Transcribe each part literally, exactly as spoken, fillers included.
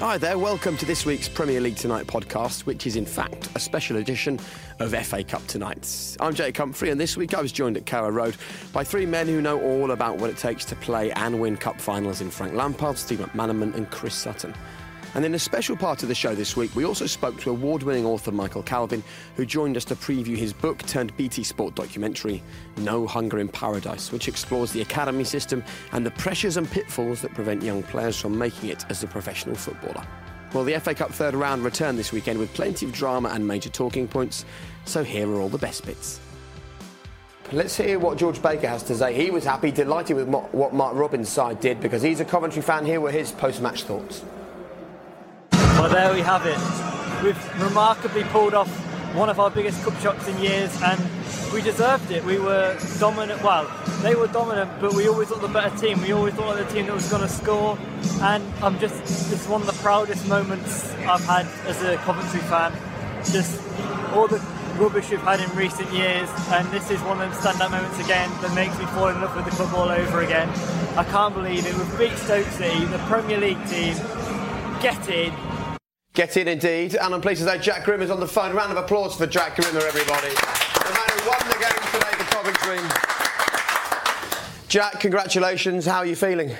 Hi there, welcome to this week's Premier League Tonight podcast, which is in fact a special edition of F A Cup Tonight. I'm Jake Humphrey, and this week I was joined at Carrow Road by three men who know all about what it takes to play and win cup finals in Frank Lampard, Steve McManaman and Chris Sutton. And in a special part of the show this week, we also spoke to award-winning author Michael Calvin, who joined us to preview his book-turned B T Sport documentary, No Hunger in Paradise, which explores the academy system and the pressures and pitfalls that prevent young players from making it as a professional footballer. Well, the F A Cup third round returned this weekend with plenty of drama and major talking points, so here are all the best bits. Let's hear what George Baker has to say. He was happy, delighted with what Mark Robins' side did, because he's a Coventry fan. Here were his post-match thoughts. Well, there we have it. We've remarkably pulled off one of our biggest cup shots in years, and we deserved it. We were dominant. Well, they were dominant, but we always looked the better team. We always looked like the team that was going to score. And I'm just, it's one of the proudest moments I've had as a Coventry fan. Just all the rubbish we've had in recent years, and this is one of them standout moments again that makes me fall in love with the club all over again. I can't believe it. We've beat Stoke City, the Premier League team. Get in. Get in indeed, and I'm pleased to say Jack Grimmer's on the phone. A round of applause for Jack Grimmer, everybody. The man who won the game today for Coventry. Jack, congratulations. How are you feeling?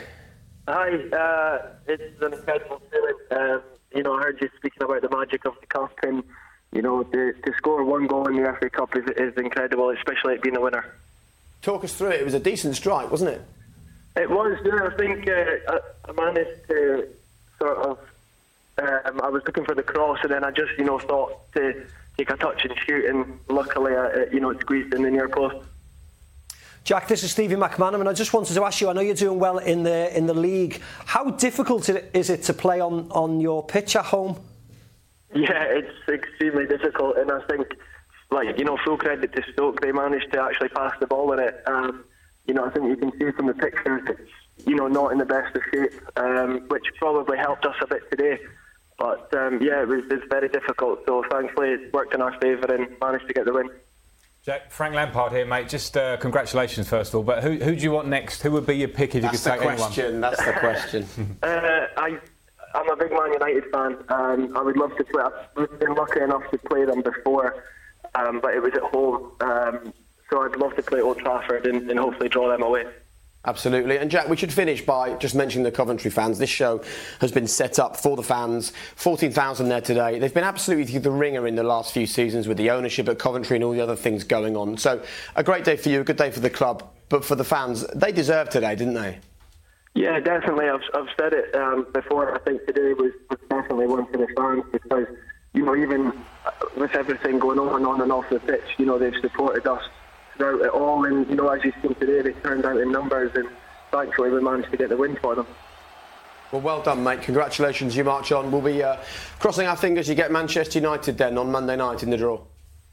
Hi, uh, it's an incredible feeling. Um, you know, I heard you speaking about the magic of the cup, and, you know, to, to score one goal in the F A Cup is, is incredible, especially it being a winner. Talk us through it. It was a decent strike, wasn't it? It was, yeah. I think uh, I managed to sort of... Um, I was looking for the cross, and then I just, you know, thought to take a touch and shoot, and luckily, I, you know, it squeezed in the near post. Jack, this is Stevie McManaman, and I just wanted to ask you, I know you're doing well in the in the league. How difficult is it to play on, on your pitch at home? Yeah, it's extremely difficult, and I think, like, you know, full credit to Stoke, they managed to actually pass the ball in it. Um, you know, I think you can see from the pictures it's, you know, not in the best of shape, um, which probably helped us a bit today. But, um, yeah, it was, it was very difficult. So, thankfully, it worked in our favour and managed to get the win. Jack, Frank Lampard here, mate. Just uh, congratulations, first of all. But who, who do you want next? Who would be your pick if that's you could take question. anyone? That's the question. That's the question. I'm a big Man United fan. Um, I would love to play. I've been lucky enough to play them before, um, but it was at home. Um, so, I'd love to play Old Trafford and, and hopefully draw them away. Absolutely. And Jack, we should finish by just mentioning the Coventry fans. This show has been set up for the fans. fourteen thousand there today. They've been absolutely through the ringer in the last few seasons with the ownership at Coventry and all the other things going on. So a great day for you, a good day for the club. But for the fans, they deserved today, didn't they? Yeah, definitely. I've, I've said it um, before. I think today was, was definitely one for the fans, because, you know, even with everything going on and on and off the pitch, you know, they've supported us out at all, and, you know, as you've seen today, they turned out in numbers, and thankfully we managed to get the win for them. Well, well done, mate. Congratulations. You march on. We'll be uh, crossing our fingers you get Manchester United then on Monday night in the draw.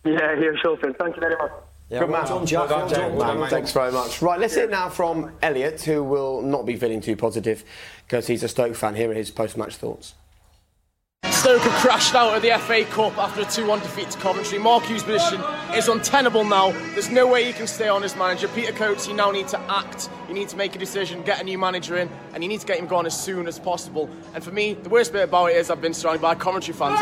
Yeah, here's Hilton. Thank you very much. Yeah, Good well man. Done, Jack. Well done, Jack. Well done, Thanks very much. Right, let's yeah. hear now from Elliot, who will not be feeling too positive because he's a Stoke fan. Here are his post-match thoughts. Stoke have crashed out of the F A Cup after a two one defeat to Coventry. Mark Hughes' position is untenable now. There's no way he can stay on as manager. Peter Coates, you now need to act. You need to make a decision, get a new manager in, and you need to get him gone as soon as possible. And for me, the worst bit about it is I've been surrounded by Coventry fans.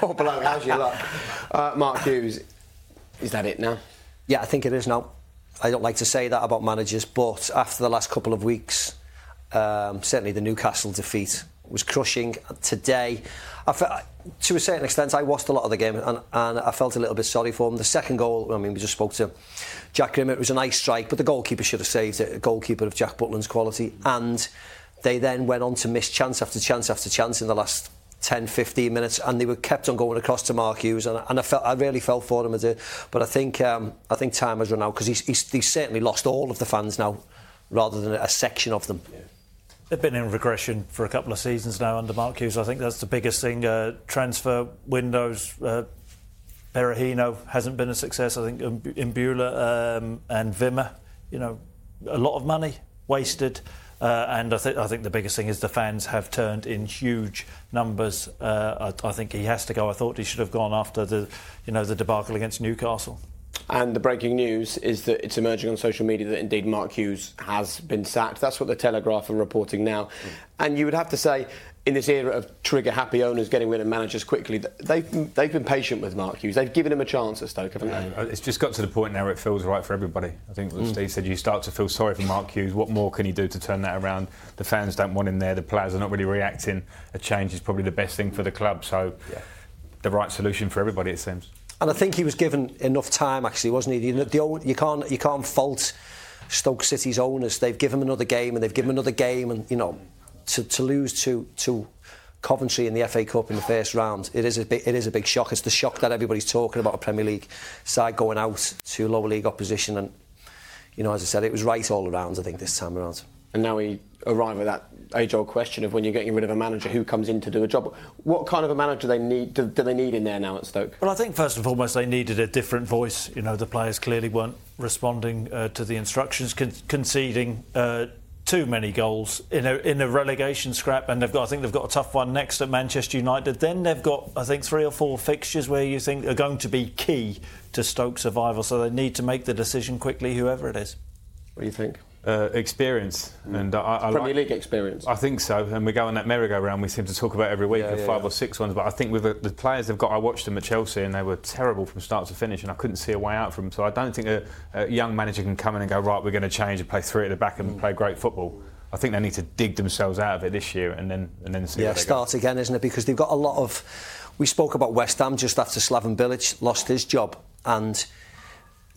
Poor bloke, how's your luck? Uh, Mark Hughes, is that it now? Yeah, I think it is now. I don't like to say that about managers, but after the last couple of weeks... Um, certainly the Newcastle defeat was crushing. Today, I fe- to a certain extent, I watched a lot of the game, and, and I felt a little bit sorry for him. The second goal, I mean, we just spoke to Jack Grimmer, it was a nice strike, but the goalkeeper should have saved it, a goalkeeper of Jack Butland's quality, and they then went on to miss chance after chance after chance in the last ten, fifteen minutes, and they were kept on going across to Mark Hughes, and, and I felt I really felt for him, I did. But I think um, I think time has run out, because he's, he's, he's certainly lost all of the fans now, rather than a section of them. Yeah. They've been in regression for a couple of seasons now under Mark Hughes. I think that's the biggest thing. Uh, transfer windows, uh, Berahino hasn't been a success. I think Imbula um, and Vimmer, you know, a lot of money wasted. Uh, and I, th- I think the biggest thing is the fans have turned in huge numbers. Uh, I, I think he has to go. I thought he should have gone after the, you know, the debacle against Newcastle. And the breaking news is that it's emerging on social media that indeed Mark Hughes has been sacked. That's what the Telegraph are reporting now. Mm. And you would have to say, in this era of trigger-happy owners getting rid of managers quickly, they've, they've been patient with Mark Hughes. They've given him a chance at Stoke, haven't yeah. they? It's just got to the point now where it feels right for everybody. I think what mm. Steve said, you start to feel sorry for Mark Hughes. What more can he do to turn that around? The fans don't want him there. The players are not really reacting. A change is probably the best thing for the club. So yeah. the right solution for everybody, it seems. And I think he was given enough time, actually, wasn't he? You, know, the old, you, can't, you can't fault Stoke City's owners. They've given him another game, and they've given him another game, and, you know, to, to lose to to Coventry in the F A Cup in the first round, it is a big, it is a big shock. It's the shock that everybody's talking about, a Premier League side going out to lower league opposition. And, you know, as I said, it was right all around, I think, this time around. And now we arrive at that age-old question of when you're getting rid of a manager, who comes in to do a job? What kind of a manager they need? Do, do they need in there now at Stoke? Well, I think first and foremost they needed a different voice. You know, the players clearly weren't responding uh, to the instructions, con- conceding uh, too many goals in a in a relegation scrap. And they've got, I think they've got a tough one next at Manchester United. Then they've got, I think, three or four fixtures where you think are going to be key to Stoke's survival. So they need to make the decision quickly, whoever it is. What do you think? Uh, experience and I, I Premier like, League experience. I think so, and we go on that merry-go-round we seem to talk about every week, yeah, yeah, five yeah. or six ones. But I think with the, the players they've got, I watched them at Chelsea and they were terrible from start to finish, and I couldn't see a way out for them. So I don't think a, a young manager can come in and go, right, we're going to change and play three at the back and mm. play great football. I think they need to dig themselves out of it this year and then and then see. Yeah, start go. again, isn't it? Because they've got a lot of. We spoke about West Ham just after Slaven Bilic lost his job, and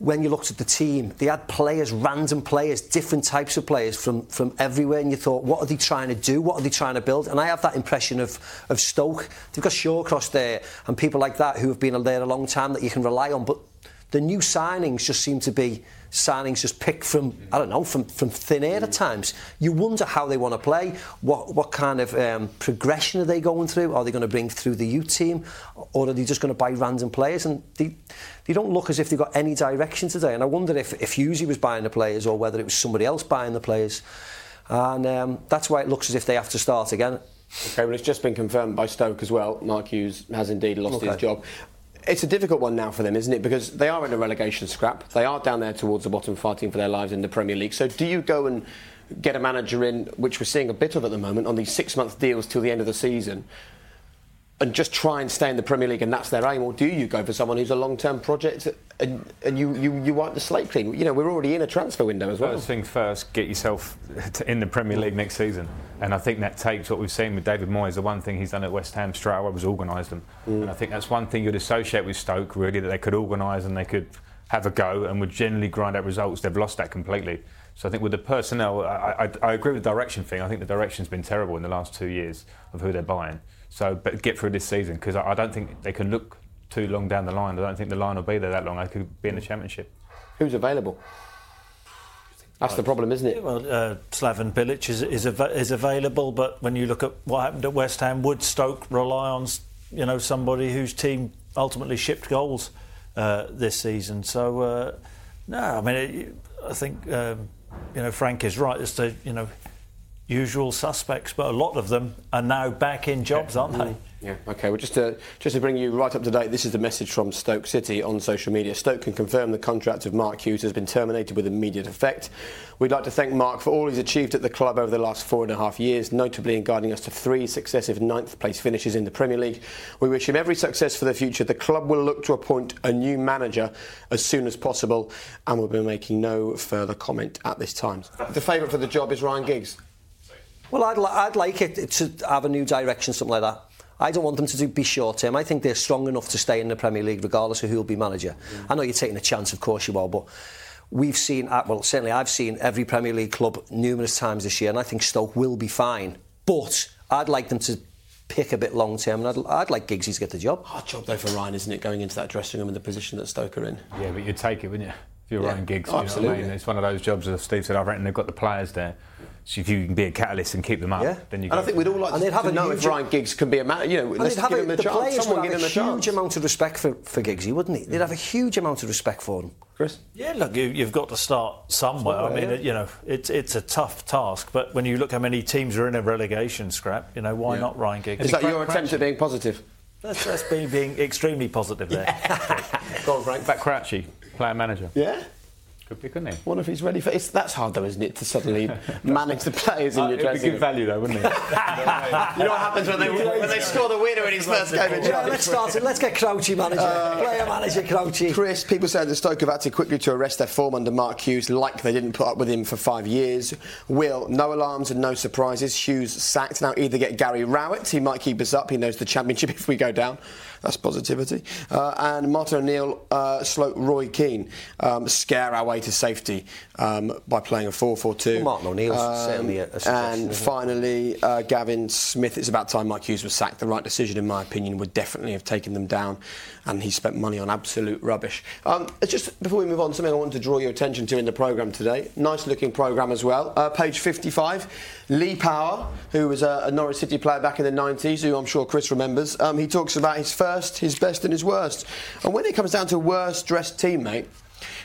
when you looked at the team, they had players, random players, different types of players from, from everywhere, and you thought, what are they trying to do? What are they trying to build? And I have that impression of, of Stoke. They've got Shawcross there and people like that who have been there a long time that you can rely on. But the new signings just seem to be signings just picked from, I don't know, from, from thin air at times. You wonder how they want to play, what what kind of um, progression are they going through? Are they going to bring through the youth team, or are they just going to buy random players? And they, they don't look as if they've got any direction today. And I wonder if, if Hughes was buying the players or whether it was somebody else buying the players. And um, that's why it looks as if they have to start again. OK, well, it's just been confirmed by Stoke as well. Mark Hughes has indeed lost okay. his job. It's a difficult one now for them, isn't it? Because they are in a relegation scrap. They are down there towards the bottom fighting for their lives in the Premier League. So do you go and get a manager in, which we're seeing a bit of at the moment, on these six-month deals till the end of the season, and just try and stay in the Premier League and that's their aim? Or do you go for someone who's a long-term project and, and you, you, you wipe the slate clean? You know, we're already in a transfer window as well. First thing first, get yourself in the Premier League next season. And I think that takes what we've seen with David Moyes. The one thing he's done at West Ham straight away was organise them. Mm. And I think that's one thing you'd associate with Stoke, really, that they could organise and they could have a go and would generally grind out results. They've lost that completely. So I think with the personnel, I, I, I agree with the direction thing. I think the direction's been terrible in the last two years of who they're buying. So, but get through this season, because I, I don't think they can look too long down the line. I don't think the line will be there that long. They could be in the Championship. Who's available? That's the problem, isn't it? Well, uh, Slaven Bilic is is, av- is available, but when you look at what happened at West Ham, would Stoke rely on, you know, somebody whose team ultimately shipped goals uh, this season? So, uh, no, I mean, it, I think um, you know Frank is right. It's the you know. usual suspects, but a lot of them are now back in jobs, yeah. aren't they? Yeah, OK, well, just to, just to bring you right up to date, this is the message from Stoke City on social media. Stoke can confirm the contract of Mark Hughes has been terminated with immediate effect. We'd like to thank Mark for all he's achieved at the club over the last four and a half years, notably in guiding us to three successive ninth-place finishes in the Premier League. We wish him every success for the future. The club will look to appoint a new manager as soon as possible and will be making no further comment at this time. The favourite for the job is Ryan Giggs. Well, I'd, li- I'd like it to have a new direction, something like that. I don't want them to do, be short-term. I think they're strong enough to stay in the Premier League, regardless of who will be manager. Mm. I know you're taking a chance, of course you are, but we've seen, well, certainly I've seen every Premier League club numerous times this year, and I think Stoke will be fine. But I'd like them to pick a bit long-term, and I'd, I'd like Giggs to get the job. Hard job, though, for Ryan, isn't it, going into that dressing room and the position that Stoke are in? Yeah, but you'd take it, wouldn't you? If you're yeah. Ryan Giggs, oh, you know what I mean? It's one of those jobs, as Steve said, I reckon they've got the players there. So if you can be a catalyst and keep them up, yeah. then you. And I think we'd all like and to, to know if Ryan Giggs can be a man. You know, let's give him a, a the chance. Someone give him a, a chance. They'd have a huge amount of respect for, for Giggsy, wouldn't he? They'd have a huge amount of respect for him. Chris? Yeah, look, you, you've got to start somewhere. somewhere I mean, yeah. you know, it's it's a tough task, but when you look how many teams are in a relegation scrap, you know, why yeah. not Ryan Giggs? Is, Is that your attempt cratchy? At being positive? That's, that's being, being extremely positive there. Yeah. Go on, Frank. Back Crouchy. player manager. Yeah. Could be, couldn't he? Wonder if he's ready for it. That's hard though, isn't it, to suddenly manage the players in uh, your dressing room. It'd be good value though, wouldn't it? You know what happens when they when they score the winner in his first game at Chelsea. Yeah, let's start it. Let's get Crouchy manager, uh, player manager Crouchy. Chris, people say that Stoke have acted quickly to arrest their form under Mark Hughes, like they didn't put up with him for five years. Will, no alarms and no surprises. Hughes sacked. Now either get Gary Rowett, he might keep us up. He knows the Championship if we go down. That's positivity. Uh, and Martin O'Neill, uh, slope Roy Keane, um, scare our way to safety um, by playing a four four two. Well, Martin O'Neill's um, certainly a, a suggestion. And finally, uh, Gavin Smith, it's about time Mike Hughes was sacked. The right decision, in my opinion, would definitely have taken them down, and he spent money on absolute rubbish. Um, just before we move on, something I wanted to draw your attention to in the programme today. Nice-looking programme as well. Uh, page fifty-five, Lee Power, who was a, a Norwich City player back in the nineties, who I'm sure Chris remembers. Um, he talks about his first his best and his worst. And when it comes down to worst dressed teammate,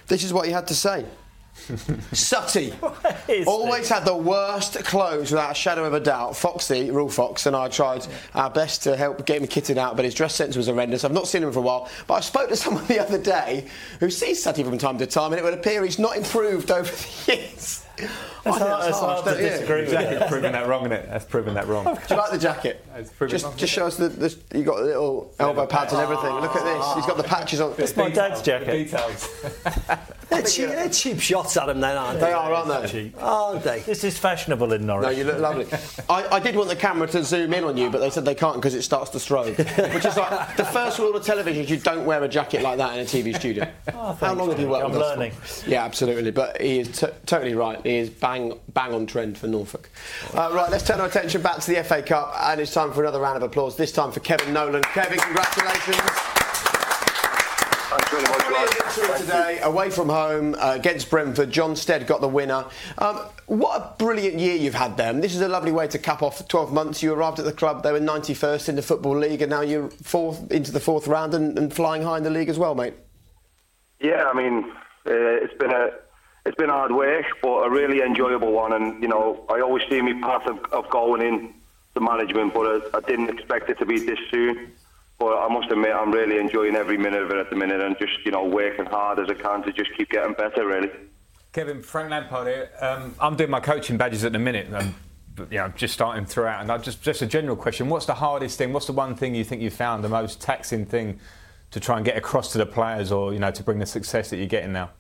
this is what he had to say. Sutty always had the worst clothes without a shadow of a doubt. Foxy, Real Fox, and I tried our best to help get him kitted out, but his dress sense was horrendous. I've not seen him for a while, but I spoke to someone the other day who sees Sutty from time to time, and it would appear he's not improved over the years. That's hard to disagree with. That's proven that wrong, isn't it? That's proven that wrong. Do you like the jacket? Just, just show us the, the. You got the little elbow pads and everything. Look at this. He's got the patches on. That's my dad's jacket. They're cheap, they're cheap shots at him then, aren't they? They are, aren't they? Aren't they? This is fashionable in Norwich. No, you look lovely. I, I did want the camera to zoom in on you, but they said they can't because it starts to strobe. Which is like the first rule of television: you don't wear a jacket like that in a T V studio. Oh, how long have you worked? I'm learning. Yeah, absolutely. But he is t- totally right. He is bang bang on trend for Norfolk. Uh, right, let's turn our attention back to the F A Cup, and it's time for another round of applause. This time for Kevin Nolan. Kevin, congratulations. Brilliant today, away from home, uh, against Brentford. John Stead got the winner. Um, what a brilliant year you've had them. This is a lovely way to cap off twelve months. You arrived at the club, they were ninety-first in the Football League, and now you're fourth into the fourth round and, and flying high in the league as well, mate. Yeah, I mean, uh, it's been a it's been hard work, but a really enjoyable one. And, you know, I always see my path of, of going in to management, but I, I didn't expect it to be this soon. But I must admit, I'm really enjoying every minute of it at the minute, and just, you know, working hard as I can to just keep getting better, really. Kevin, Frank Lampard here. Um, I'm doing my coaching badges at the minute, um, but, yeah, I'm just starting throughout. And I just, just a general question: what's the hardest thing? What's the one thing you think you found the most taxing thing to try and get across to the players, or, you know, to bring the success that you're getting now?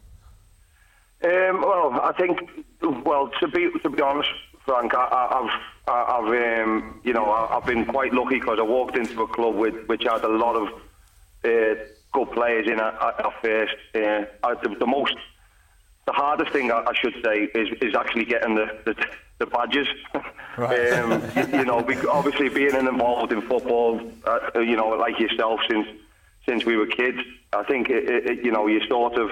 Um, well, I think, well, to be to be honest, Frank, I, I've, I've, um, you know, I've been quite lucky because I walked into a club with, which had a lot of uh, good players in at, at first. Uh, I, the, the most, the hardest thing I, I should say is, is actually getting the the, the badges. Right. um, you, you know, obviously being involved in football, uh, you know, like yourself since since we were kids. I think it, it, you know, you sort of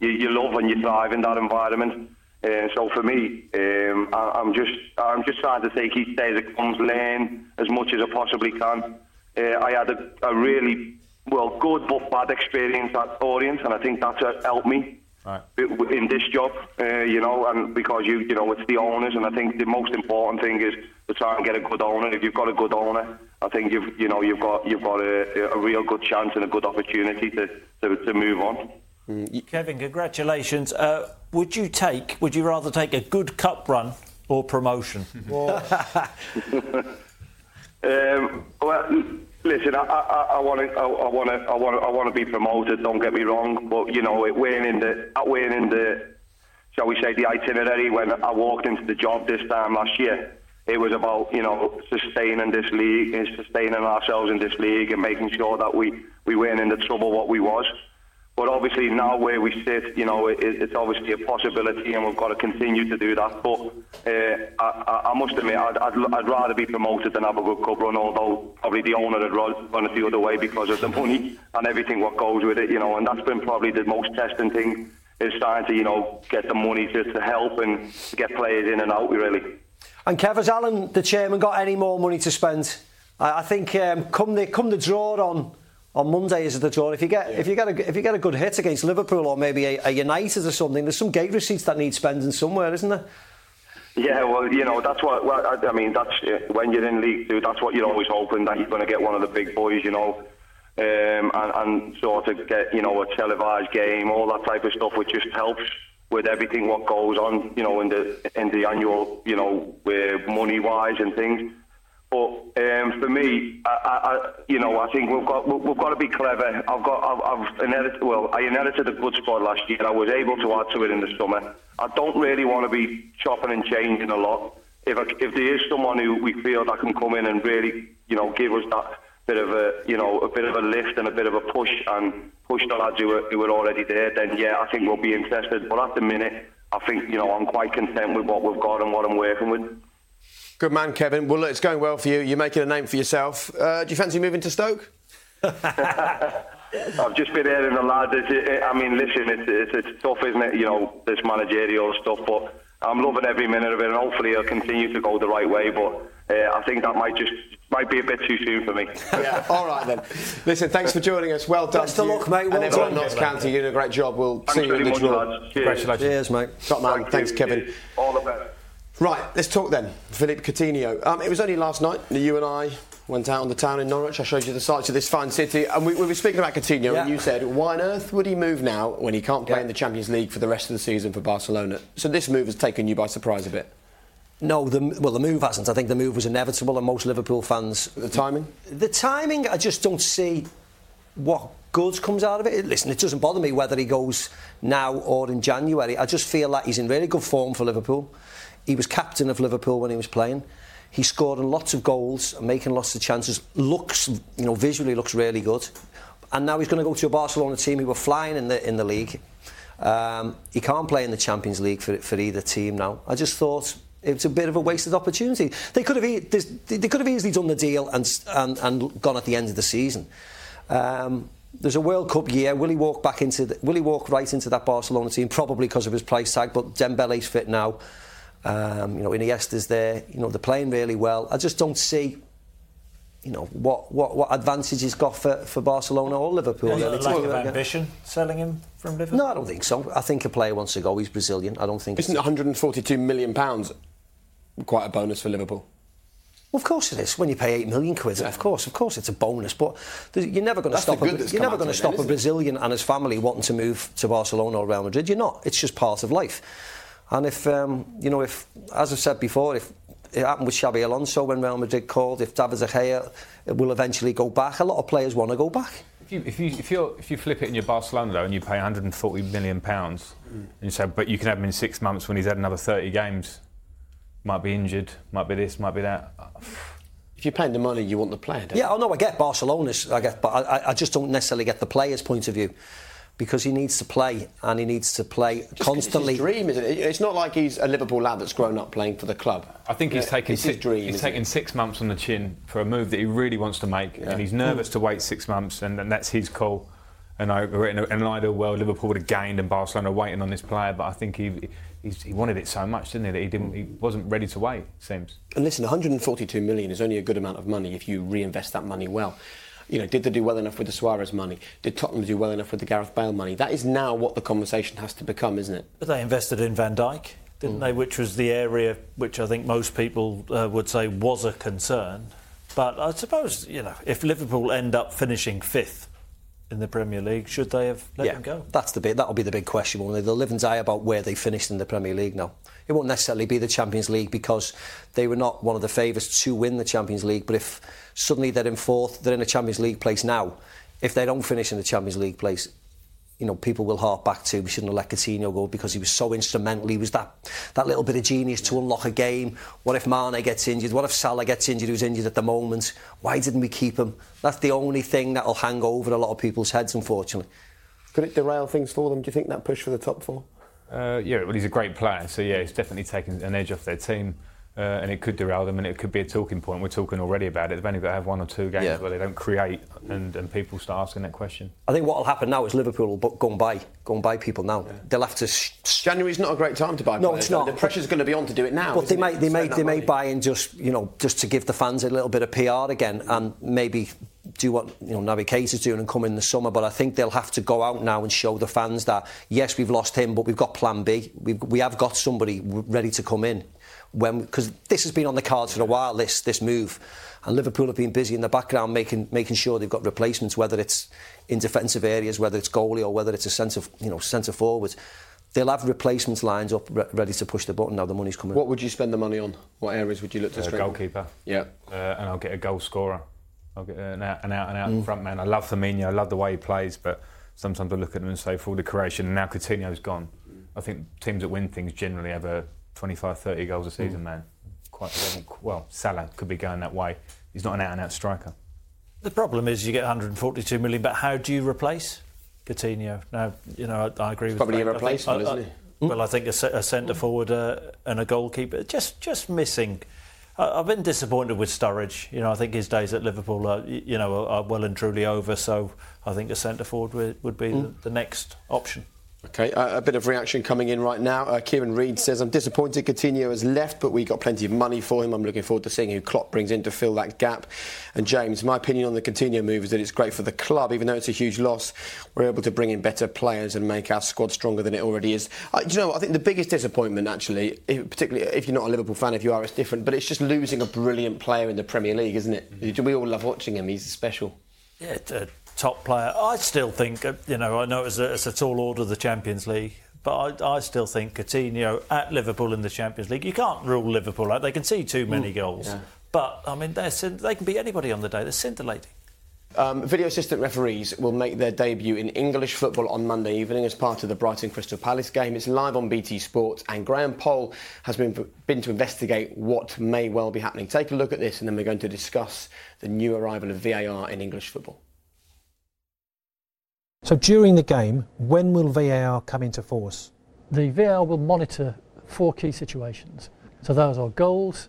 you, you love and you thrive in that environment. Uh, so for me, um, I, I'm just I'm just trying to take each day as it comes, learn as much as I possibly can. Uh, I had a, a really, well, good but bad experience at Orient, and I think that's helped me right. in this job, uh, you know, and because, you you know, it's the owners, and I think the most important thing is to try and get a good owner. If you've got a good owner, I think you've you know you've got you've got a, a real good chance and a good opportunity to to, to move on. Kevin, congratulations. Uh, would you take? Would you rather take a good cup run or promotion? um, well, listen, I I want to I want to I want I want to be promoted. Don't get me wrong, but you know, it weighing in the weighing in the, shall we say, the itinerary. When I walked into the job this time last year, it was about, you know, sustaining this league, and sustaining ourselves in this league, and making sure that we we weren't in the trouble what we was. But obviously now where we sit, you know, it, it's obviously a possibility, and we've got to continue to do that. But uh, I, I must admit, I'd, I'd, I'd rather be promoted than have a good cup run, although probably the owner had run it the other way because of the money and everything what goes with it, you know. And that's been probably the most testing thing, is trying to, you know, get the money to, to help and to get players in and out, really. And Kev, has Alan, the chairman, got any more money to spend? I, I think um, come the come the draw on... On Monday is the draw. If you get yeah. if you get a if you get a good hit against Liverpool or maybe a, a United or something, there's some gate receipts that need spending somewhere, isn't there? Yeah, well, you know, that's what. Well, I, I mean, that's uh, when you're in League Two, that's what you're always hoping, that you're going to get one of the big boys, you know. um, and, and sort of get, you know, a televised game, all that type of stuff, which just helps with everything what goes on, you know, in the in the annual, you know, money wise and things. But um, for me, I, I, you know, I think we've got we've got to be clever. I've got I've, I've inherited well, I inherited a good squad last year. I was able to add to it in the summer. I don't really want to be chopping and changing a lot. If I, if there is someone who we feel that can come in and really, you know, give us that bit of a, you know, a bit of a lift and a bit of a push and push the lads who are, who are already there, then yeah, I think we'll be interested. But at the minute, I think, you know, I'm quite content with what we've got and what I'm working with. Good man, Kevin. Well, look, it's going well for you. You're making a name for yourself. Uh, do you fancy moving to Stoke? I've just been hearing the lads. It's, it, I mean, listen, it's, it's it's tough, isn't it? You know, this managerial stuff, but I'm loving every minute of it, and hopefully it'll continue to go the right way. But uh, I think that might just might be a bit too soon for me. Yeah. All right then. Listen, thanks for joining us. Well done. Best of luck, mate. Well and done. And Notts County, you're doing a great job. We'll thanks see you in the draw. Congratulations. Cheers, mate. Top man. Thank thanks, you. Kevin. Cheers. All the best. Right, let's talk then. Philippe Coutinho. Um, it was only last night that you and I went out on the town in Norwich. I showed you the sights of this fine city, and we, we were speaking about Coutinho, yeah. and you said, why on earth would he move now when he can't play yeah. in the Champions League for the rest of the season for Barcelona? So this move has taken you by surprise a bit. No, the, well, the move hasn't. I think the move was inevitable, and most Liverpool fans... The timing? The timing, I just don't see what good comes out of it. Listen, it doesn't bother me whether he goes now or in January. I just feel like he's in really good form for Liverpool. He was captain of Liverpool when he was playing. He scored in lots of goals, making lots of chances. Looks, you know, visually looks really good. And now he's going to go to a Barcelona team who were flying in the in the league. Um, he can't play in the Champions League for for either team now. I just thought it was a bit of a wasted opportunity. They could have they could have easily done the deal and and, and gone at the end of the season. Um, There's a World Cup year. Will he walk back into? The, will he walk right into that Barcelona team? Probably because of his price tag. But Dembele's fit now. Um, you know, Iniesta's there. You know, they're playing really well. I just don't see, you know, what what, what advantage he's got for, for Barcelona or Liverpool. Yeah, really. Lack of ambition selling him from Liverpool? No, I don't think so. I think a player wants to go. He's Brazilian. I don't think. Isn't one hundred forty-two million pounds quite a bonus for Liverpool? Well, of course it is. When you pay eight million quid, yeah. of course, of course, it's a bonus. But you're never going to stop. A, you're never going to stop a Brazilian and his family wanting to move to Barcelona or Real Madrid. You're not. It's just part of life. And if um, you know, if as I've said before, if it happened with Xabi Alonso when Real Madrid called, if David De Gea will eventually go back, a lot of players want to go back. If you if you if you if you flip it and you're Barcelona though, and you pay one hundred forty million pounds, mm. and you say, but you can have him in six months when he's had another thirty games. Might be injured, might be this, might be that. If you're paying the money, you want the player, don't you? Yeah, I know, I get Barcelona's, I get, but I, I just don't necessarily get the player's point of view because he needs to play and he needs to play just constantly. It's his dream, isn't it? It's not like he's a Liverpool lad that's grown up playing for the club. I think he's, yeah, taken, six, his dream, he's taken six months on the chin for a move that he really wants to make, yeah. and he's nervous mm. to wait six months, and, and that's his call. And I, in an ideal world, Liverpool would have gained and Barcelona waiting on this player, but I think he he's, he wanted it so much, didn't he, that he didn't he wasn't ready to wait, it seems. And listen, one hundred forty-two million is only a good amount of money if you reinvest that money well. You know, did they do well enough with the Suarez money? Did Tottenham do well enough with the Gareth Bale money? That is now what the conversation has to become, isn't it? But they invested in Van Dijk, didn't mm. they? Which was the area which I think most people uh, would say was a concern. But I suppose, you know, if Liverpool end up finishing fifth in the Premier League, should they have let yeah, him go? That's the bit. That'll be the big question. Won't they? They'll live and die about where they finished in the Premier League now. It won't necessarily be the Champions League because they were not one of the favourites to win the Champions League. But if suddenly they're in fourth, they're in a Champions League place now. If they don't finish in the Champions League place, you know, people will hark back to, we shouldn't have let Coutinho go because he was so instrumental. He was that that little bit of genius to unlock a game. What if Mane gets injured? What if Salah gets injured, who's injured at the moment? Why didn't we keep him? That's the only thing that'll hang over a lot of people's heads, unfortunately. Could it derail things for them, do you think, that push for the top four? Uh, yeah, well, he's a great player, so yeah, he's definitely taken an edge off their team. Uh, and it could derail them, and it could be a talking point. We're talking already about it. They've only got to have one or two games yeah. where they don't create, and, and people start asking that question. I think what will happen now is Liverpool will go and buy, go and buy people now. Yeah. They'll have to. Sh- January's not a great time to buy. No, players, it's not. The pressure's going to be on to do it now. But they may, they may, they may buy in just, you know, just to give the fans a little bit of P R again, and maybe do what, you know, Naby Keita's doing and come in the summer. But I think they'll have to go out now and show the fans that yes, we've lost him, but we've got Plan B. We've, we have got somebody ready to come in. when, because this has been on the cards for a while, this this move, and Liverpool have been busy in the background making making sure they've got replacements, whether it's in defensive areas, whether it's goalie or whether it's a centre, you know, centre forward. They'll have replacements lined up, re- ready to push the button now the money's coming. What would you spend the money on? What areas would you look to spend? A goalkeeper. Yeah. Uh, and I'll get a goal scorer. I'll get an out and out and out mm. front man. I love Firmino, I love the way he plays, but sometimes I look at him and say, for all the creation, and now Coutinho's gone. Mm. I think teams that win things generally have a twenty-five, thirty goals a season, mm. man. Quite well, Salah could be going that way. He's not an out and out striker. The problem is you get one hundred forty-two million, but how do you replace Coutinho? Now, you know, I, I agree it's with probably a replacement, isn't it? Well, I think a, a centre forward uh, and a goalkeeper just just missing. I, I've been disappointed with Sturridge. You know, I think his days at Liverpool are, you know, are well and truly over. So I think a centre forward would, would be mm. the, the next option. Okay, uh, a bit of reaction coming in right now. Uh, Kieran Reid says, I'm disappointed Coutinho has left, but we got plenty of money for him. I'm looking forward to seeing who Klopp brings in to fill that gap. And James, my opinion on the Coutinho move is that it's great for the club. Even though it's a huge loss, we're able to bring in better players and make our squad stronger than it already is. Uh, do you know, I think the biggest disappointment, actually, if, particularly if you're not a Liverpool fan, if you are, it's different, but it's just losing a brilliant player in the Premier League, isn't it? Mm-hmm. We all love watching him. He's special. Yeah, uh, top player. I still think, you know, I know it's a, it's a tall order, the Champions League, but I, I still think Coutinho at Liverpool in the Champions League, you can't rule Liverpool out. They can see too many mm, goals. Yeah. But, I mean, they're, they can beat anybody on the day. They're scintillating. Um, video assistant referees will make their debut in English football on Monday evening as part of the Brighton Crystal Palace game. It's live on B T Sport, and Graham Poll has been, been to investigate what may well be happening. Take a look at this, and then we're going to discuss the new arrival of V A R in English football. So during the game, when will V A R come into force? The V A R will monitor four key situations. So those are goals,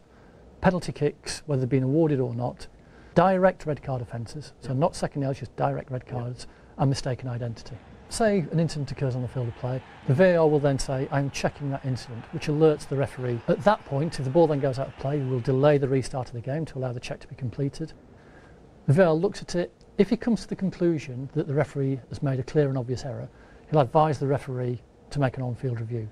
penalty kicks, whether they've been awarded or not, direct red card offences, so not second yellows, just direct red cards, yeah. and mistaken identity. Say an incident occurs on the field of play, the V A R will then say, I'm checking that incident, which alerts the referee. At that point, if the ball then goes out of play, we will delay the restart of the game to allow the check to be completed. The V A R looks at it. If he comes to the conclusion that the referee has made a clear and obvious error, he'll advise the referee to make an on-field review.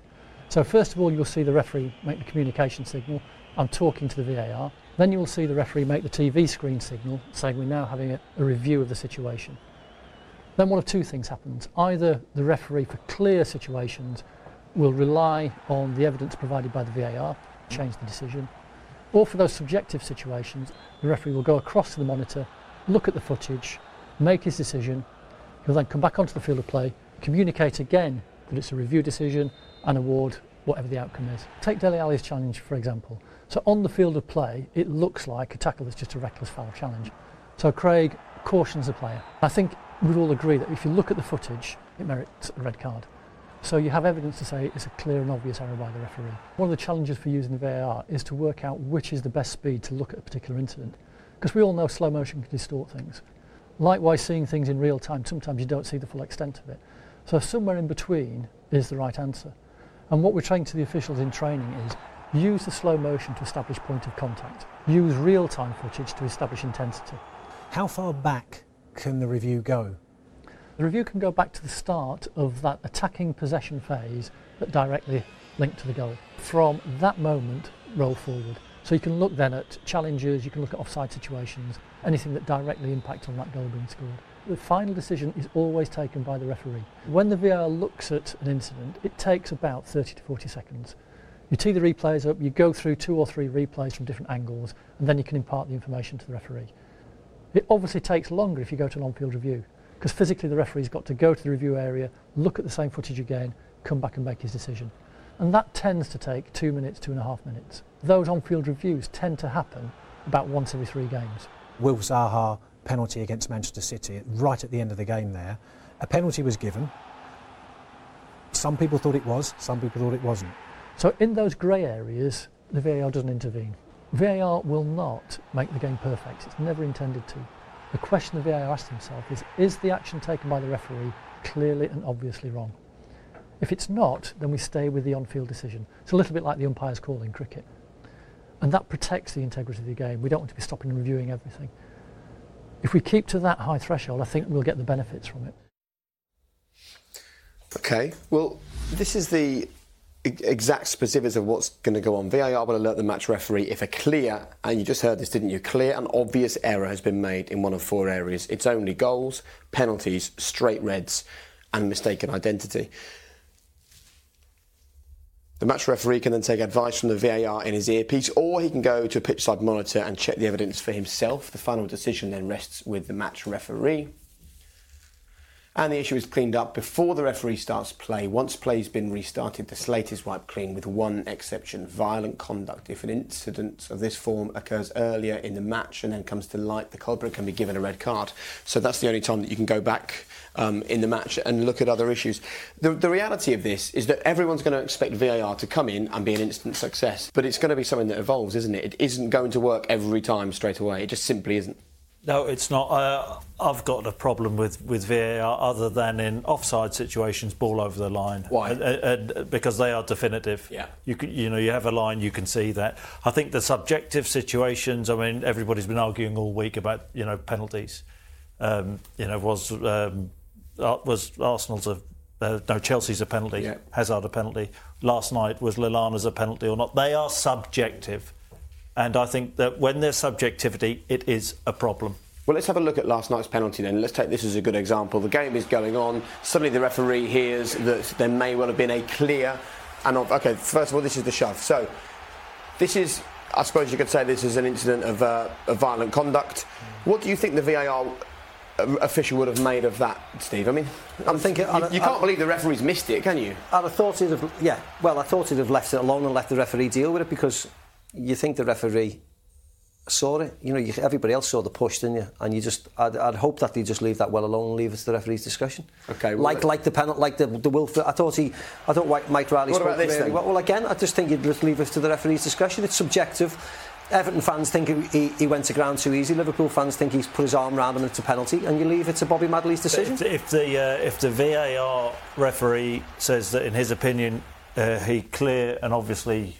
So first of all, you'll see the referee make the communication signal, I'm talking to the V A R. Then you'll see the referee make the T V screen signal, saying we're now having a, a review of the situation. Then one of two things happens. Either the referee, for clear situations, will rely on the evidence provided by the V A R, change the decision, or for those subjective situations, the referee will go across to the monitor, look at the footage, make his decision. He'll then come back onto the field of play, communicate again that it's a review decision and award whatever the outcome is. Take Dele Alli's challenge, for example. So on the field of play, it looks like a tackle is just a reckless foul challenge. So Craig cautions the player. I think we'd all agree that if you look at the footage, it merits a red card. So you have evidence to say it's a clear and obvious error by the referee. One of the challenges for using the V A R is to work out which is the best speed to look at a particular incident, because we all know slow motion can distort things. Likewise, seeing things in real time, sometimes you don't see the full extent of it. So somewhere in between is the right answer. And what we're saying to the officials in training is, use the slow motion to establish point of contact. Use real-time footage to establish intensity. How far back can the review go? The review can go back to the start of that attacking possession phase that directly linked to the goal. From that moment, roll forward. So you can look then at challenges, you can look at offside situations, anything that directly impacts on that goal being scored. The final decision is always taken by the referee. When the V A R looks at an incident, it takes about thirty to forty seconds. You tee the replays up, you go through two or three replays from different angles, and then you can impart the information to the referee. It obviously takes longer if you go to an on-field review, because physically the referee's got to go to the review area, look at the same footage again, come back and make his decision. And that tends to take two minutes, two and a half minutes. Those on-field reviews tend to happen about once every three games. Will Zaha penalty against Manchester City, right at the end of the game there. A penalty was given. Some people thought it was, some people thought it wasn't. So in those grey areas, the V A R doesn't intervene. V A R will not make the game perfect. It's never intended to. The question the V A R asks himself is, is the action taken by the referee clearly and obviously wrong? If it's not, then we stay with the on-field decision. It's a little bit like the umpire's call in cricket. And that protects the integrity of the game. We don't want to be stopping and reviewing everything. If we keep to that high threshold, I think we'll get the benefits from it. OK. Well, this is the exact specifics of what's going to go on. V A R will alert the match referee if a clear, and you just heard this, didn't you, clear and obvious error has been made in one of four areas. It's only goals, penalties, straight reds and mistaken identity. The match referee can then take advice from the V A R in his earpiece, or he can go to a pitchside monitor and check the evidence for himself. The final decision then rests with the match referee. And the issue is cleaned up before the referee starts play. Once play's been restarted, the slate is wiped clean with one exception: violent conduct. If an incident of this form occurs earlier in the match and then comes to light, the culprit can be given a red card. So that's the only time that you can go back um, in the match and look at other issues. The, the reality of this is that everyone's going to expect V A R to come in and be an instant success, but it's going to be something that evolves, isn't it? It isn't going to work every time straight away. It just simply isn't. No, it's not. Uh, I've got a problem with, with V A R other than in offside situations, ball over the line. Why? And, and, because they are definitive. Yeah. You can, you know, you have a line, you can see that. I think the subjective situations, I mean, everybody's been arguing all week about, you know, penalties. Um, you know, was um, was Arsenal's a... Uh, no, Chelsea's a penalty. Yeah. Hazard a penalty. Last night, was Lallana's a penalty or not? They are subjective. And I think that when there's subjectivity, it is a problem. Well, let's have a look at last night's penalty then. Let's take this as a good example. The game is going on. Suddenly the referee hears that there may well have been a clear... and OK, first of all, this is the shove. So this is, I suppose you could say this is an incident of, uh, of violent conduct. What do you think the V A R official would have made of that, Steve? I mean, I'm thinking... You, you can't I'd, believe the referee's missed it, can you? I'd have thought he'd have... Yeah, well, I thought he'd have left it alone and let the referee deal with it, because... you think the referee saw it. You know, you, everybody else saw the push, didn't you? And you just, I'd, I'd hope that they just leave that well alone and leave it to the referee's discretion. Okay. Well, like, then, like the penalty, like the the Wilfred. I thought he, I thought Mike Riley spoke about this, very well. Well, again, I just think you'd just leave it to the referee's discretion. It's subjective. Everton fans think he, he went to ground too easy. Liverpool fans think he's put his arm round him and it's a penalty. And you leave it to Bobby Madley's decision. If the uh, if the V A R referee says that in his opinion uh, he clear and obviously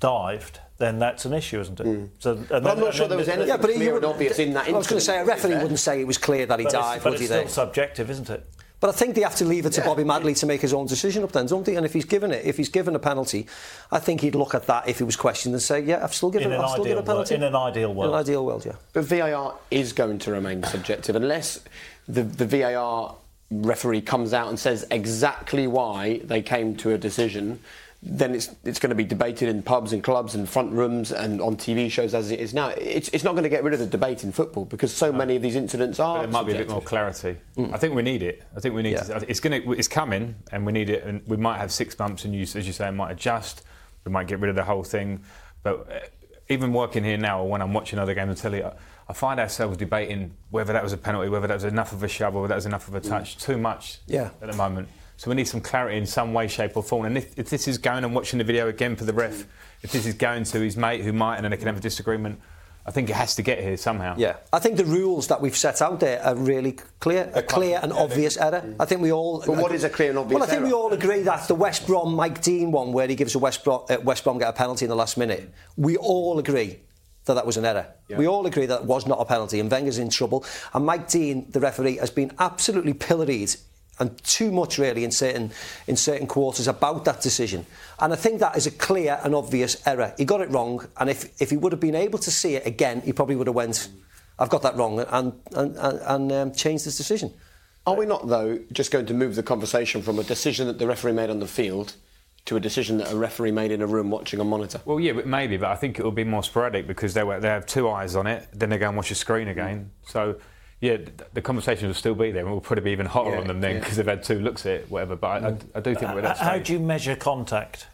dived, then that's an issue, isn't it? Mm. So, and but then, I'm not sure there was anything yeah, but clear and obvious in that incident. I was going to say, a referee wouldn't say it was clear that he but dived, would he? But it's still subjective, isn't it? But I think they have to leave it to yeah. Bobby Madley to make his own decision up then, don't they? And if he's given it, if he's given a penalty, I think he'd look at that if he was questioned and say, yeah, I've still given I've still given a penalty. World. In an ideal world. In an ideal world, yeah. But V A R is going to remain subjective unless the, the V A R referee comes out and says exactly why they came to a decision. Then it's it's going to be debated in pubs and clubs and front rooms and on T V shows as it is now. It's it's not going to get rid of the debate in football because so no. many of these incidents are. But there might subjective. be a bit more clarity. Mm. I think we need it. I think we need yeah. it. It's going to, it's coming, and we need it. And we might have six months, and you, as you say, it might adjust. We might get rid of the whole thing. But even working here now, or when I'm watching other games on telly, I, I find ourselves debating whether that was a penalty, whether that was enough of a shove, whether that was enough of a touch. Mm. Too much yeah. at the moment. So we need some clarity in some way, shape or form. And if, if this is going, and watching the video again for the ref, if this is going to his mate who might, and then they can have a disagreement, I think it has to get here somehow. Yeah. I think the rules that we've set out there are really clear. A clear and obvious error. I think we all... But what is a clear and obvious error? Well, I think we all agree that the West Brom, Mike Dean one, where he gives a West Brom, uh, West Brom get a penalty in the last minute, we all agree that that was an error. Yeah. We all agree that it was not a penalty, and Wenger's in trouble. And Mike Dean, the referee, has been absolutely pilloried, and too much really in certain in certain quarters about that decision. And I think that is a clear and obvious error. He got it wrong, and if, if he would have been able to see it again, he probably would have went, I've got that wrong, and, and, and um, changed his decision. Are we not, though, just going to move the conversation from a decision that the referee made on the field to a decision that a referee made in a room watching a monitor? Well, yeah, but maybe, but I think it will be more sporadic because they were, they have two eyes on it, then they go and watch a screen again. Mm. So... yeah, the conversation will still be there, and we'll probably be even hotter yeah, on them then because yeah. they've had two looks at it, whatever. But I, I, I do think we're that stage. How do you measure contact?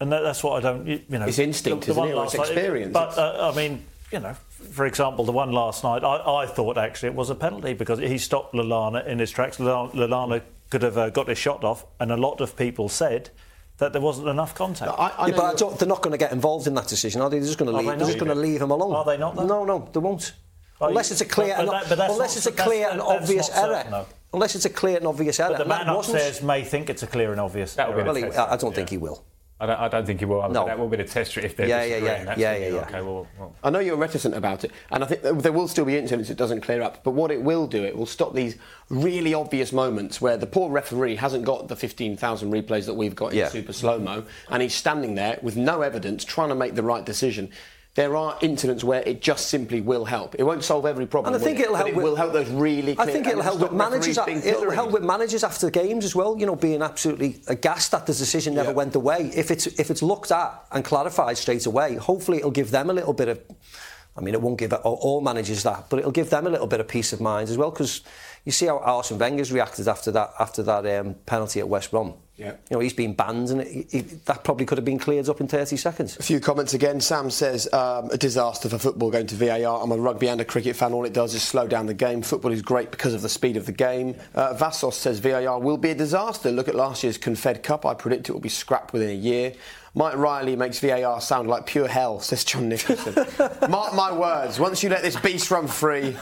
And that, that's what I don't, you know. It's instinct, the, the isn't it? It's experience. Night, but uh, I mean, you know, for example, the one last night, I, I thought actually it was a penalty because he stopped Lallana in his tracks. Lallana could have uh, got his shot off, and a lot of people said that there wasn't enough contact. No, I, I yeah, but I don't, they're not going to get involved in that decision, are they? They're just going to leave. They're just going to leave him alone. Are they not? Though? No, no, they won't. Unless it's a clear and obvious error. Certain, no. Unless it's a clear and obvious error. But the man upstairs may think it's a clear and obvious error. Well, he, I don't yeah. think he will. I don't, I don't think he will. No. That will be the test if they're yeah, yeah, yeah. yeah, yeah, yeah. Okay, well, well. I know you're reticent about it, and I think there will still be incidents it doesn't clear up, but what it will do, it will stop these really obvious moments where the poor referee hasn't got the fifteen thousand replays that we've got in yeah. super slow-mo, and he's standing there with no evidence trying to make the right decision. There are incidents where it just simply will help. It won't solve every problem. And I think it'll help. It will help those really. I think it'll help with managers. It'll help with managers after games as well. You know, being absolutely aghast that the decision never went the way. If it's if it's looked at and clarified straight away, hopefully it'll give them a little bit of. I mean, it won't give all managers that, but it'll give them a little bit of peace of mind as well. Because you see how Arsene Wenger's reacted after that after that um, penalty at West Brom. Yeah. You know, he's been banned, and it, he, that probably could have been cleared up in thirty seconds. A few comments again. Sam says, um, a disaster for football going to V A R. I'm a rugby and a cricket fan. All it does is slow down the game. Football is great because of the speed of the game. Uh, Vassos says, V A R will be a disaster. Look at last year's Confed Cup. I predict it will be scrapped within a year. Mike Riley makes V A R sound like pure hell, says John Nicholson. Mark my words, once you let this beast run free,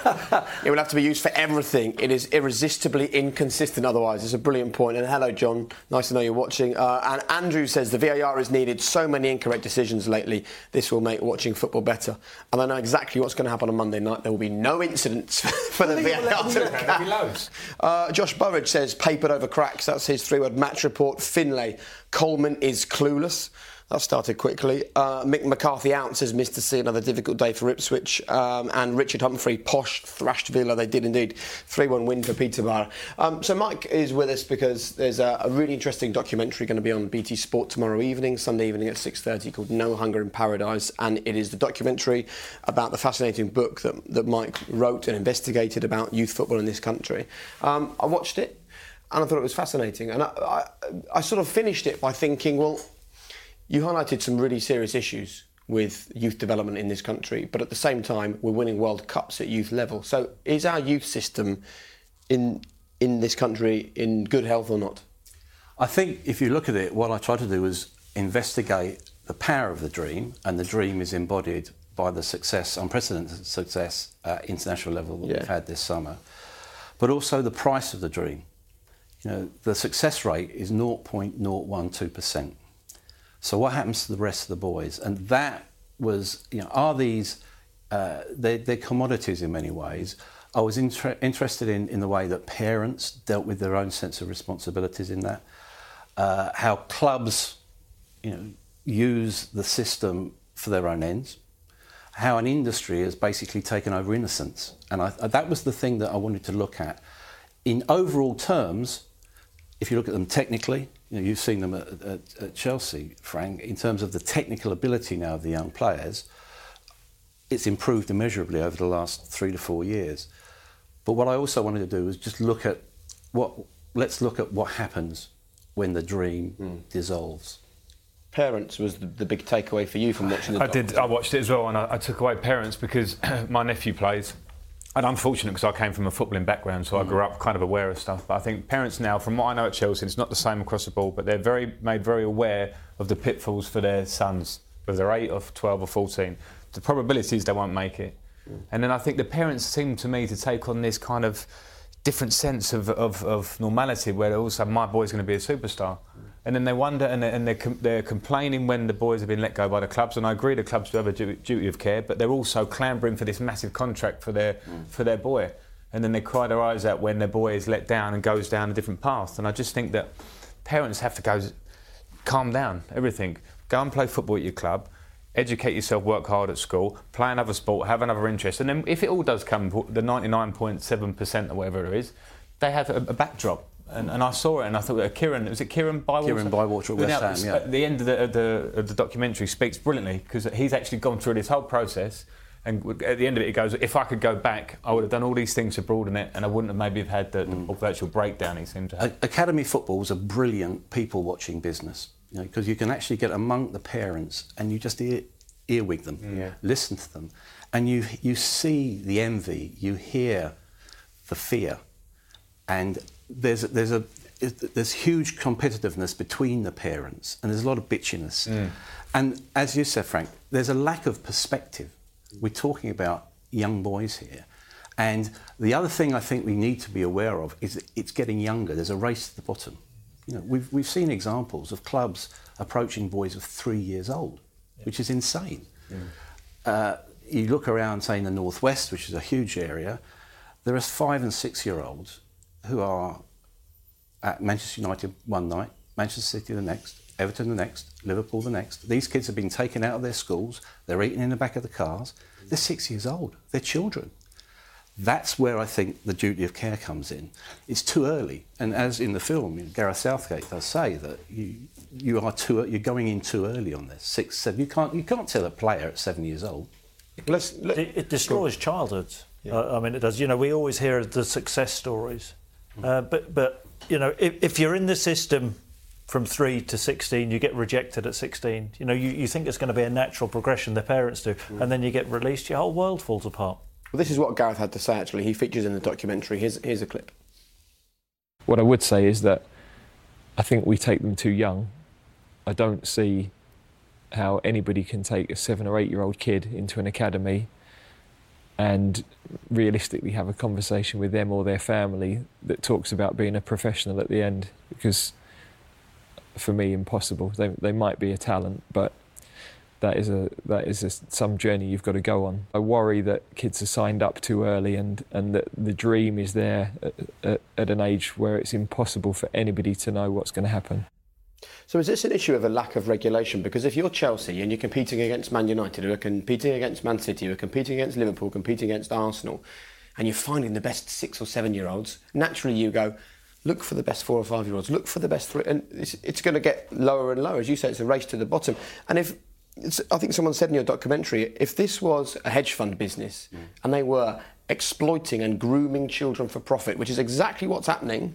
it will have to be used for everything. It is irresistibly inconsistent otherwise. It's a brilliant point. And hello, John. Nice to know you're watching. Uh, and Andrew says the V A R is needed. So many incorrect decisions lately. This will make watching football better. And I know exactly what's going to happen on Monday night. There will be no incidents for the V A R to catch. Uh, Josh Burridge says papered over cracks. That's his three-word match report. Finlay, Coleman is clueless. That started quickly. Uh, Mick McCarthy out, says Mister C, another difficult day for Ipswich. Um, and Richard Humphrey, posh, thrashed Villa. They did indeed. three one win for Peterborough. Um, so Mike is with us because there's a, a really interesting documentary going to be on B T Sport tomorrow evening, Sunday evening at six thirty, called No Hunger in Paradise. And it is the documentary about the fascinating book that, that Mike wrote and investigated about youth football in this country. Um, I watched it and I thought it was fascinating. And I, I, I sort of finished it by thinking, well, you highlighted some really serious issues with youth development in this country, but at the same time, we're winning World Cups at youth level. So is our youth system in in this country in good health or not? I think if you look at it, what I try to do is investigate the power of the dream, and the dream is embodied by the success, unprecedented success at international level that yeah. we've had this summer, but also the price of the dream. You know, the success rate is zero point zero one two percent. So what happens to the rest of the boys? And that was, you know, are these, uh, they're, they're commodities in many ways. I was inter- interested in, in the way that parents dealt with their own sense of responsibilities in that, uh, how clubs, you know, use the system for their own ends, how an industry has basically taken over innocence. And I, that was the thing that I wanted to look at. In overall terms, if you look at them technically, you know, you've seen them at, at, at Chelsea, Frank, in terms of the technical ability now of the young players, it's improved immeasurably over the last three to four years. But what I also wanted to do was just look at what, let's look at what happens when the dream mm. dissolves. Parents was the, the big takeaway for you from watching the I doc. did, I watched it as well, and I, I took away parents because my nephew plays. And unfortunate because I came from a footballing background, so I grew up kind of aware of stuff. But I think parents now, from what I know at Chelsea, it's not the same across the board, but they're very made very aware of the pitfalls for their sons, whether they're eight or twelve or fourteen. The probability is they won't make it. Mm. And then I think the parents seem to me to take on this kind of different sense of, of, of normality, where all of a sudden my boy's going to be a superstar. Mm. And then they wonder, and they're, and they're, com- they're complaining when the boys have been let go by the clubs. And I agree, the clubs do have a du- duty of care, but they're also clambering for this massive contract for their mm. for their boy. And then they cry their eyes out when their boy is let down and goes down a different path. And I just think that parents have to go, calm down, everything. Go and play football at your club, educate yourself, work hard at school, play another sport, have another interest. And then if it all does come, the ninety-nine point seven percent or whatever it is, they have a, a backdrop. And, and I saw it, and I thought, uh, Kieran, was it Kieran Bywater? Kieran Bywater at West Ham, yeah. At the end of the, of the, of the documentary speaks brilliantly, because he's actually gone through this whole process, and at the end of it, he goes, if I could go back, I would have done all these things to broaden it, and I wouldn't have maybe have had the, mm. the virtual breakdown he seemed to have. Academy football was a brilliant people-watching business, you know, because you can actually get among the parents, and you just ear, earwig them, yeah. listen to them, and you you see the envy, you hear the fear, and There's there's a there's huge competitiveness between the parents, and there's a lot of bitchiness. Mm. And as you said, Frank, there's a lack of perspective. We're talking about young boys here, and the other thing I think we need to be aware of is that it's getting younger. There's a race to the bottom. You know, we've we've seen examples of clubs approaching boys of three years old, yeah. which is insane. Yeah. Uh, you look around, say, in the northwest, which is a huge area, there are five and six-year-olds who are at Manchester United one night, Manchester City the next, Everton the next, Liverpool the next. These kids have been taken out of their schools. They're eating in the back of the cars. They're six years old. They're children. That's where I think the duty of care comes in. It's too early. And as in the film, you know, Gareth Southgate does say that you you are too you're going in too early on this. Six, seven. You can't you can't tell a player at seven years old. Let's, let, it, it destroys childhood. Yeah. Uh, I mean, it does. You know, we always hear the success stories, mm. uh, but but you know, if, if you're in the system from three to sixteen, you get rejected at sixteen. You know, you, you think it's going to be a natural progression. The parents do, mm. and then you get released. Your whole world falls apart. Well, this is what Gareth had to say, actually. He features in the documentary. Here's, here's a clip. What I would say is that I think we take them too young. I don't see how anybody can take a seven or eight-year-old kid into an academy and realistically have a conversation with them or their family that talks about being a professional at the end, because, for me, impossible. They, they might be a talent, but That is a that is a, some journey you've got to go on. I worry that kids are signed up too early, and, and that the dream is there at, at, at an age where it's impossible for anybody to know what's going to happen. So is this an issue of a lack of regulation? Because if you're Chelsea and you're competing against Man United, who are competing against Man City, who are competing against Liverpool, competing against Arsenal, and you're finding the best six or seven-year-olds, naturally you go, look for the best four or five-year-olds, look for the best three, and it's, it's going to get lower and lower. As you say, it's a race to the bottom. And if I think someone said in your documentary, if this was a hedge fund business mm. and they were exploiting and grooming children for profit, which is exactly what's happening,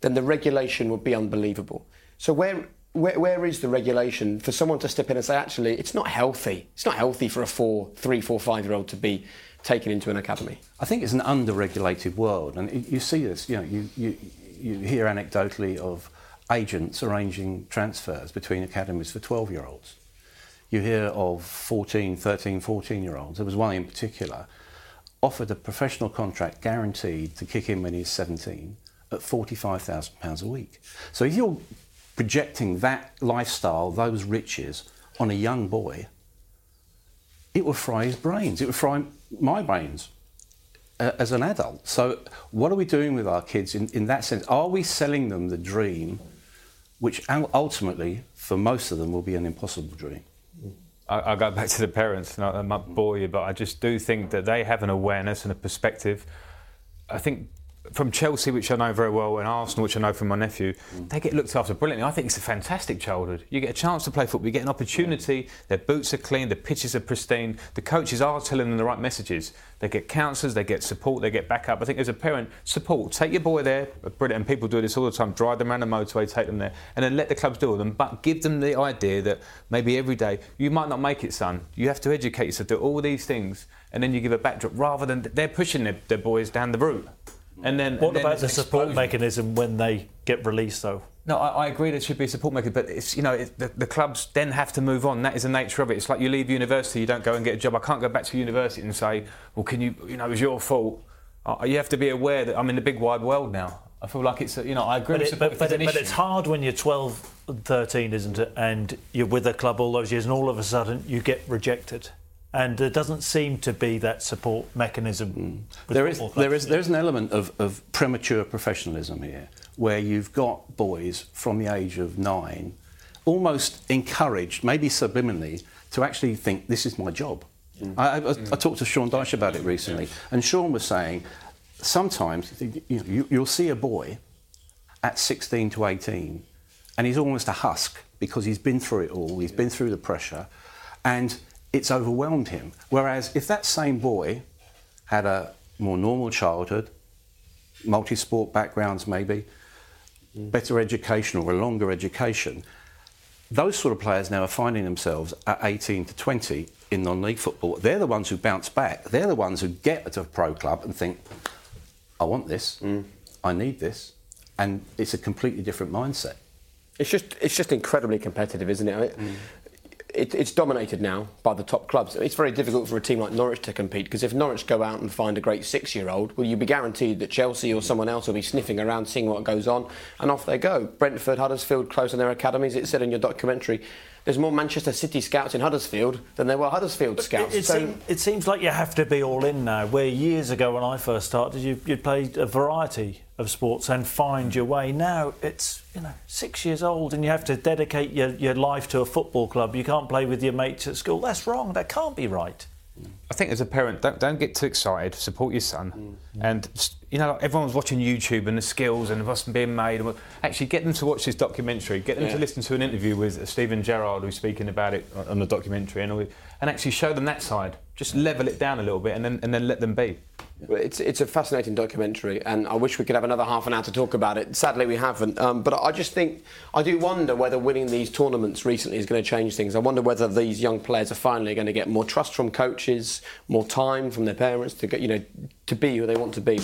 then the regulation would be unbelievable. So where where, where is the regulation for someone to step in and say, actually, it's not healthy. It's not healthy for a four, three, four, five-year-old to be taken into an academy. I think it's an under-regulated world. And you see this, you know, you, you, you hear anecdotally of agents arranging transfers between academies for twelve-year-olds. You hear of fourteen, thirteen, fourteen-year-olds. There was one in particular, offered a professional contract guaranteed to kick in when he's seventeen at forty-five thousand pounds a week. So if you're projecting that lifestyle, those riches, on a young boy, it would fry his brains. It would fry my brains uh, as an adult. So what are we doing with our kids in, in that sense? Are we selling them the dream, which ultimately, for most of them, will be an impossible dream? I go back to the parents, and I might bore you, but I just do think that they have an awareness and a perspective. I think from Chelsea, which I know very well, and Arsenal, which I know from my nephew, they get looked after brilliantly. I think it's a fantastic childhood. You get a chance to play football, you get an opportunity, their boots are clean, the pitches are pristine, the coaches are telling them the right messages. They get counsellors, they get support, they get backup. I think as a parent, support. Take your boy there, brilliant, and people do this all the time, drive them around the motorway, take them there, and then let the clubs deal with them, but give them the idea that maybe every day, you might not make it, son. You have to educate yourself, do all these things, and then you give a backdrop, rather than they're pushing their, their boys down the route. And then, what and then about the explosion. Support mechanism when they get released, though? No, I, I agree there should be a support mechanism, but it's, you know, it, the, the clubs then have to move on. That is the nature of it. It's like you leave university, you don't go and get a job. I can't go back to university and say, well, can you, you know, it was your fault. Uh, you have to be aware that I'm in the big wide world now. I feel like it's, a, you know, I agree but with it, support. But, but, it, but it's hard when you're twelve, thirteen, isn't it? And you're with a club all those years, and all of a sudden you get rejected. And there doesn't seem to be that support mechanism. Mm. There is, there is, there is an element of, of premature professionalism here, where you've got boys from the age of nine, almost encouraged, maybe subliminally, to actually think, this is my job. Mm. I, I, I, mm. I talked to Sean Dyche about it recently, yes. and Sean was saying, sometimes you, you, you'll see a boy at sixteen to eighteen, and he's almost a husk, because he's been through it all, he's yeah. been through the pressure, and it's overwhelmed him. Whereas if that same boy had a more normal childhood, multi-sport backgrounds maybe, mm. better education or a longer education, those sort of players now are finding themselves at eighteen to twenty in non-league football. They're the ones who bounce back. They're the ones who get to a pro club and think, I want this, mm. I need this. And it's a completely different mindset. It's just, it's just incredibly competitive, isn't it? I mean, mm. It, it's dominated now by the top clubs. It's very difficult for a team like Norwich to compete, because if Norwich go out and find a great six-year-old, well, you'll be guaranteed that Chelsea or someone else will be sniffing around, seeing what goes on, and off they go. Brentford, Huddersfield, close on their academies. It said in your documentary, there's more Manchester City scouts in Huddersfield than there were Huddersfield but scouts. It, it, so seem, it seems like you have to be all in now, where years ago when I first started, you, you'd play a variety of sports and find your way. Now it's, you know, six years old and you have to dedicate your, your life to a football club. You can't play with your mates at school. That's wrong. That can't be right. I think as a parent, don't, don't get too excited. Support your son. Mm. And, you know, like everyone's watching YouTube and the skills and what's being made. Actually, get them to watch this documentary. Get them yeah. to listen to an interview with Stephen Gerrard, who's speaking about it on the documentary, and, and actually show them that side. Just level it down a little bit and then, and then let them be. Well, it's it's a fascinating documentary, and I wish we could have another half an hour to talk about it. Sadly, we haven't. Um, but I just think, I do wonder whether winning these tournaments recently is going to change things. I wonder whether these young players are finally going to get more trust from coaches, more time from their parents to get, you know, to be who they want to be.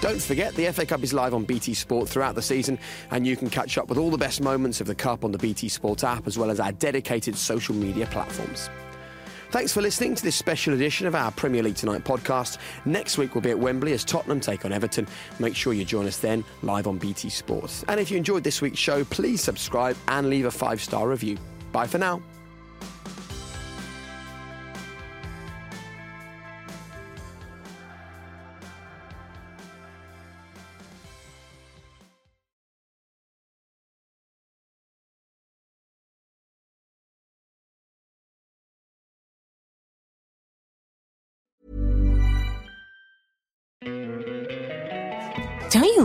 Don't forget, the F A Cup is live on B T Sport throughout the season, and you can catch up with all the best moments of the Cup on the B T Sport app, as well as our dedicated social media platforms. Thanks for listening to this special edition of our Premier League Tonight podcast. Next week we'll be at Wembley as Tottenham take on Everton. Make sure you join us then, live on B T Sport. And if you enjoyed this week's show, please subscribe and leave a five-star review. Bye for now. Don't you